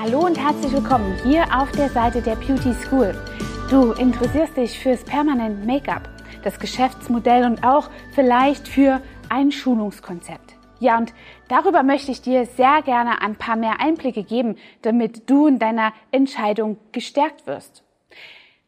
Hallo und herzlich willkommen hier auf der Seite der Beauty School. Du interessierst dich fürs permanente Make-up, das Geschäftsmodell und auch vielleicht für ein Schulungskonzept. Ja, und darüber möchte ich dir sehr gerne ein paar mehr Einblicke geben, damit du in deiner Entscheidung gestärkt wirst.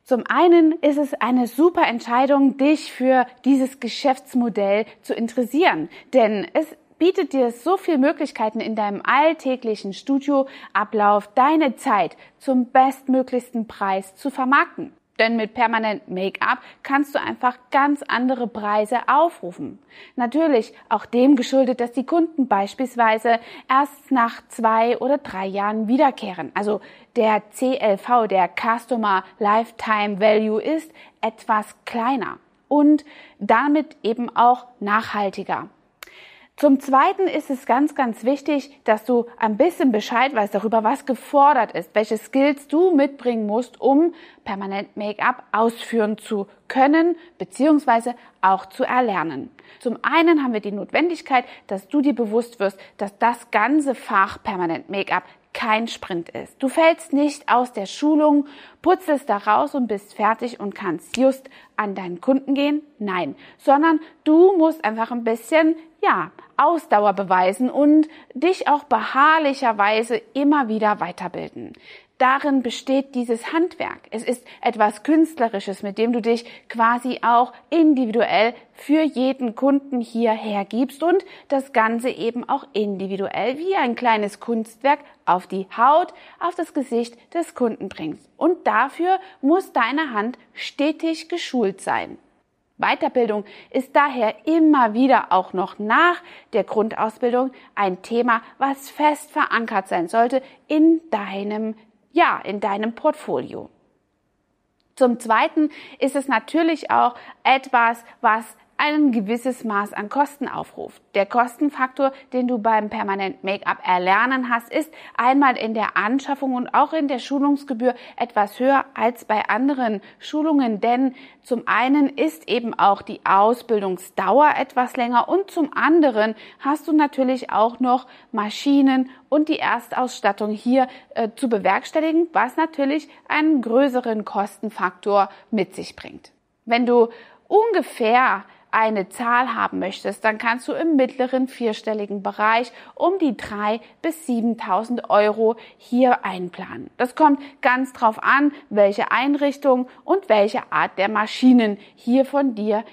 Zum einen ist es eine super Entscheidung, dich für dieses Geschäftsmodell zu interessieren, denn es bietet dir so viele Möglichkeiten in deinem alltäglichen Studioablauf, deine Zeit zum bestmöglichsten Preis zu vermarkten. Denn mit permanent Make-up kannst du einfach ganz andere Preise aufrufen. Natürlich auch dem geschuldet, dass die Kunden beispielsweise erst nach 2 oder 3 Jahren wiederkehren. Also der CLV, der Customer Lifetime Value, ist etwas kleiner und damit eben auch nachhaltiger. Zum Zweiten ist es ganz, ganz wichtig, dass du ein bisschen Bescheid weißt darüber, was gefordert ist, welche Skills du mitbringen musst, um permanent Make-up ausführen zu können bzw. auch zu erlernen. Zum einen haben wir die Notwendigkeit, dass du dir bewusst wirst, dass das ganze Fach permanent Make-up kein Sprint ist. Du fällst nicht aus der Schulung, putzelst da raus und bist fertig und kannst just an deinen Kunden gehen. Nein, sondern du musst einfach ein bisschen, Ausdauer beweisen und dich auch beharrlicherweise immer wieder weiterbilden. Darin besteht dieses Handwerk. Es ist etwas Künstlerisches, mit dem du dich quasi auch individuell für jeden Kunden hierher gibst und das Ganze eben auch individuell wie ein kleines Kunstwerk auf die Haut, auf das Gesicht des Kunden bringst. Und dafür muss deine Hand stetig geschult sein. Weiterbildung ist daher immer wieder auch noch nach der Grundausbildung ein Thema, was fest verankert sein sollte in deinem in deinem Portfolio. Zum Zweiten ist es natürlich auch etwas, was ein gewisses Maß an Kosten aufruft. Der Kostenfaktor, den du beim permanent Make-up erlernen hast, ist einmal in der Anschaffung und auch in der Schulungsgebühr etwas höher als bei anderen Schulungen, denn zum einen ist eben auch die Ausbildungsdauer etwas länger und zum anderen hast du natürlich auch noch Maschinen und die Erstausstattung hier zu bewerkstelligen, was natürlich einen größeren Kostenfaktor mit sich bringt. Wenn du ungefähr eine Zahl haben möchtest, dann kannst du im mittleren vierstelligen Bereich um die 3.000 bis 7.000 Euro hier einplanen. Das kommt ganz drauf an, welche Einrichtung und welche Art der Maschinen hier von dir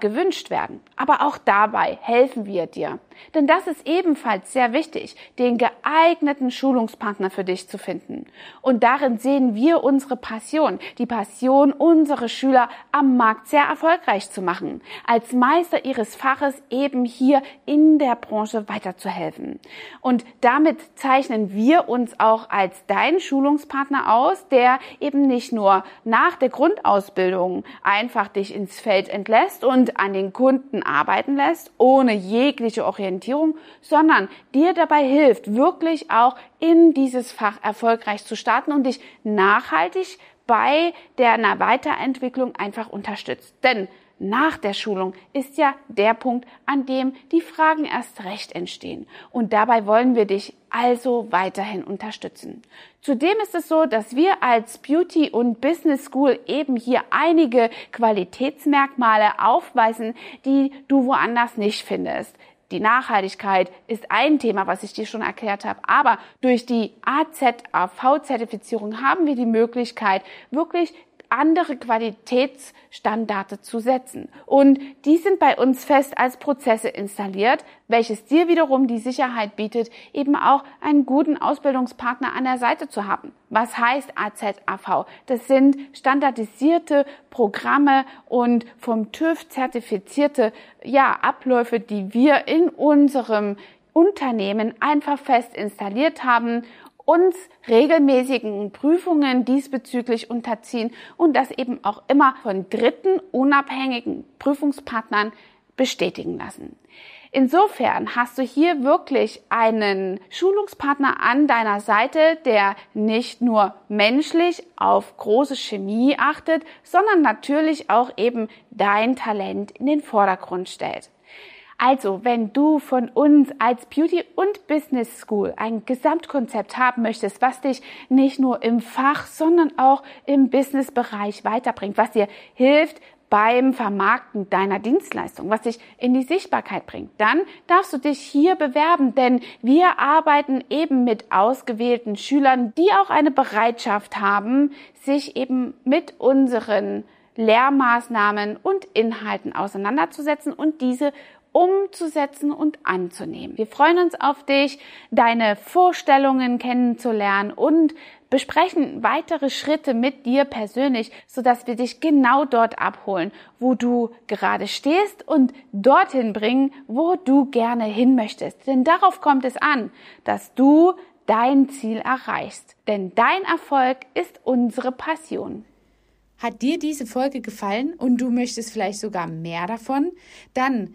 gewünscht werden. Aber auch dabei helfen wir dir. Denn das ist ebenfalls sehr wichtig, den geeigneten Schulungspartner für dich zu finden. Und darin sehen wir unsere Passion, die Passion, unsere Schüler am Markt sehr erfolgreich zu machen, als Meister ihres Faches eben hier in der Branche weiterzuhelfen. Und damit zeichnen wir uns auch als dein Schulungspartner aus, der eben nicht nur nach der Grundausbildung einfach dich ins Feld entlässt und an den Kunden arbeiten lässt, ohne jegliche Orientierung, sondern dir dabei hilft, wirklich auch in dieses Fach erfolgreich zu starten und dich nachhaltig bei deiner Weiterentwicklung einfach unterstützt. Denn nach der Schulung ist ja der Punkt, an dem die Fragen erst recht entstehen. Und dabei wollen wir dich also weiterhin unterstützen. Zudem ist es so, dass wir als Beauty und Business School eben hier einige Qualitätsmerkmale aufweisen, die du woanders nicht findest. Die Nachhaltigkeit ist ein Thema, was ich dir schon erklärt habe, aber durch die AZAV-Zertifizierung haben wir die Möglichkeit, wirklich andere Qualitätsstandards zu setzen. Und die sind bei uns fest als Prozesse installiert, welches dir wiederum die Sicherheit bietet, eben auch einen guten Ausbildungspartner an der Seite zu haben. Was heißt AZAV? Das sind standardisierte Programme und vom TÜV zertifizierte Abläufe, die wir in unserem Unternehmen einfach fest installiert haben, uns regelmäßigen Prüfungen diesbezüglich unterziehen und das eben auch immer von dritten unabhängigen Prüfungspartnern bestätigen lassen. Insofern hast du hier wirklich einen Schulungspartner an deiner Seite, der nicht nur menschlich auf große Chemie achtet, sondern natürlich auch eben dein Talent in den Vordergrund stellt. Also, wenn du von uns als Beauty- und Business School ein Gesamtkonzept haben möchtest, was dich nicht nur im Fach, sondern auch im Businessbereich weiterbringt, was dir hilft beim Vermarkten deiner Dienstleistung, was dich in die Sichtbarkeit bringt, dann darfst du dich hier bewerben, denn wir arbeiten eben mit ausgewählten Schülern, die auch eine Bereitschaft haben, sich eben mit unseren Lehrmaßnahmen und Inhalten auseinanderzusetzen und diese umzusetzen und anzunehmen. Wir freuen uns auf dich, deine Vorstellungen kennenzulernen und besprechen weitere Schritte mit dir persönlich, sodass wir dich genau dort abholen, wo du gerade stehst und dorthin bringen, wo du gerne hin möchtest. Denn darauf kommt es an, dass du dein Ziel erreichst. Denn dein Erfolg ist unsere Passion. Hat dir diese Folge gefallen und du möchtest vielleicht sogar mehr davon? Dann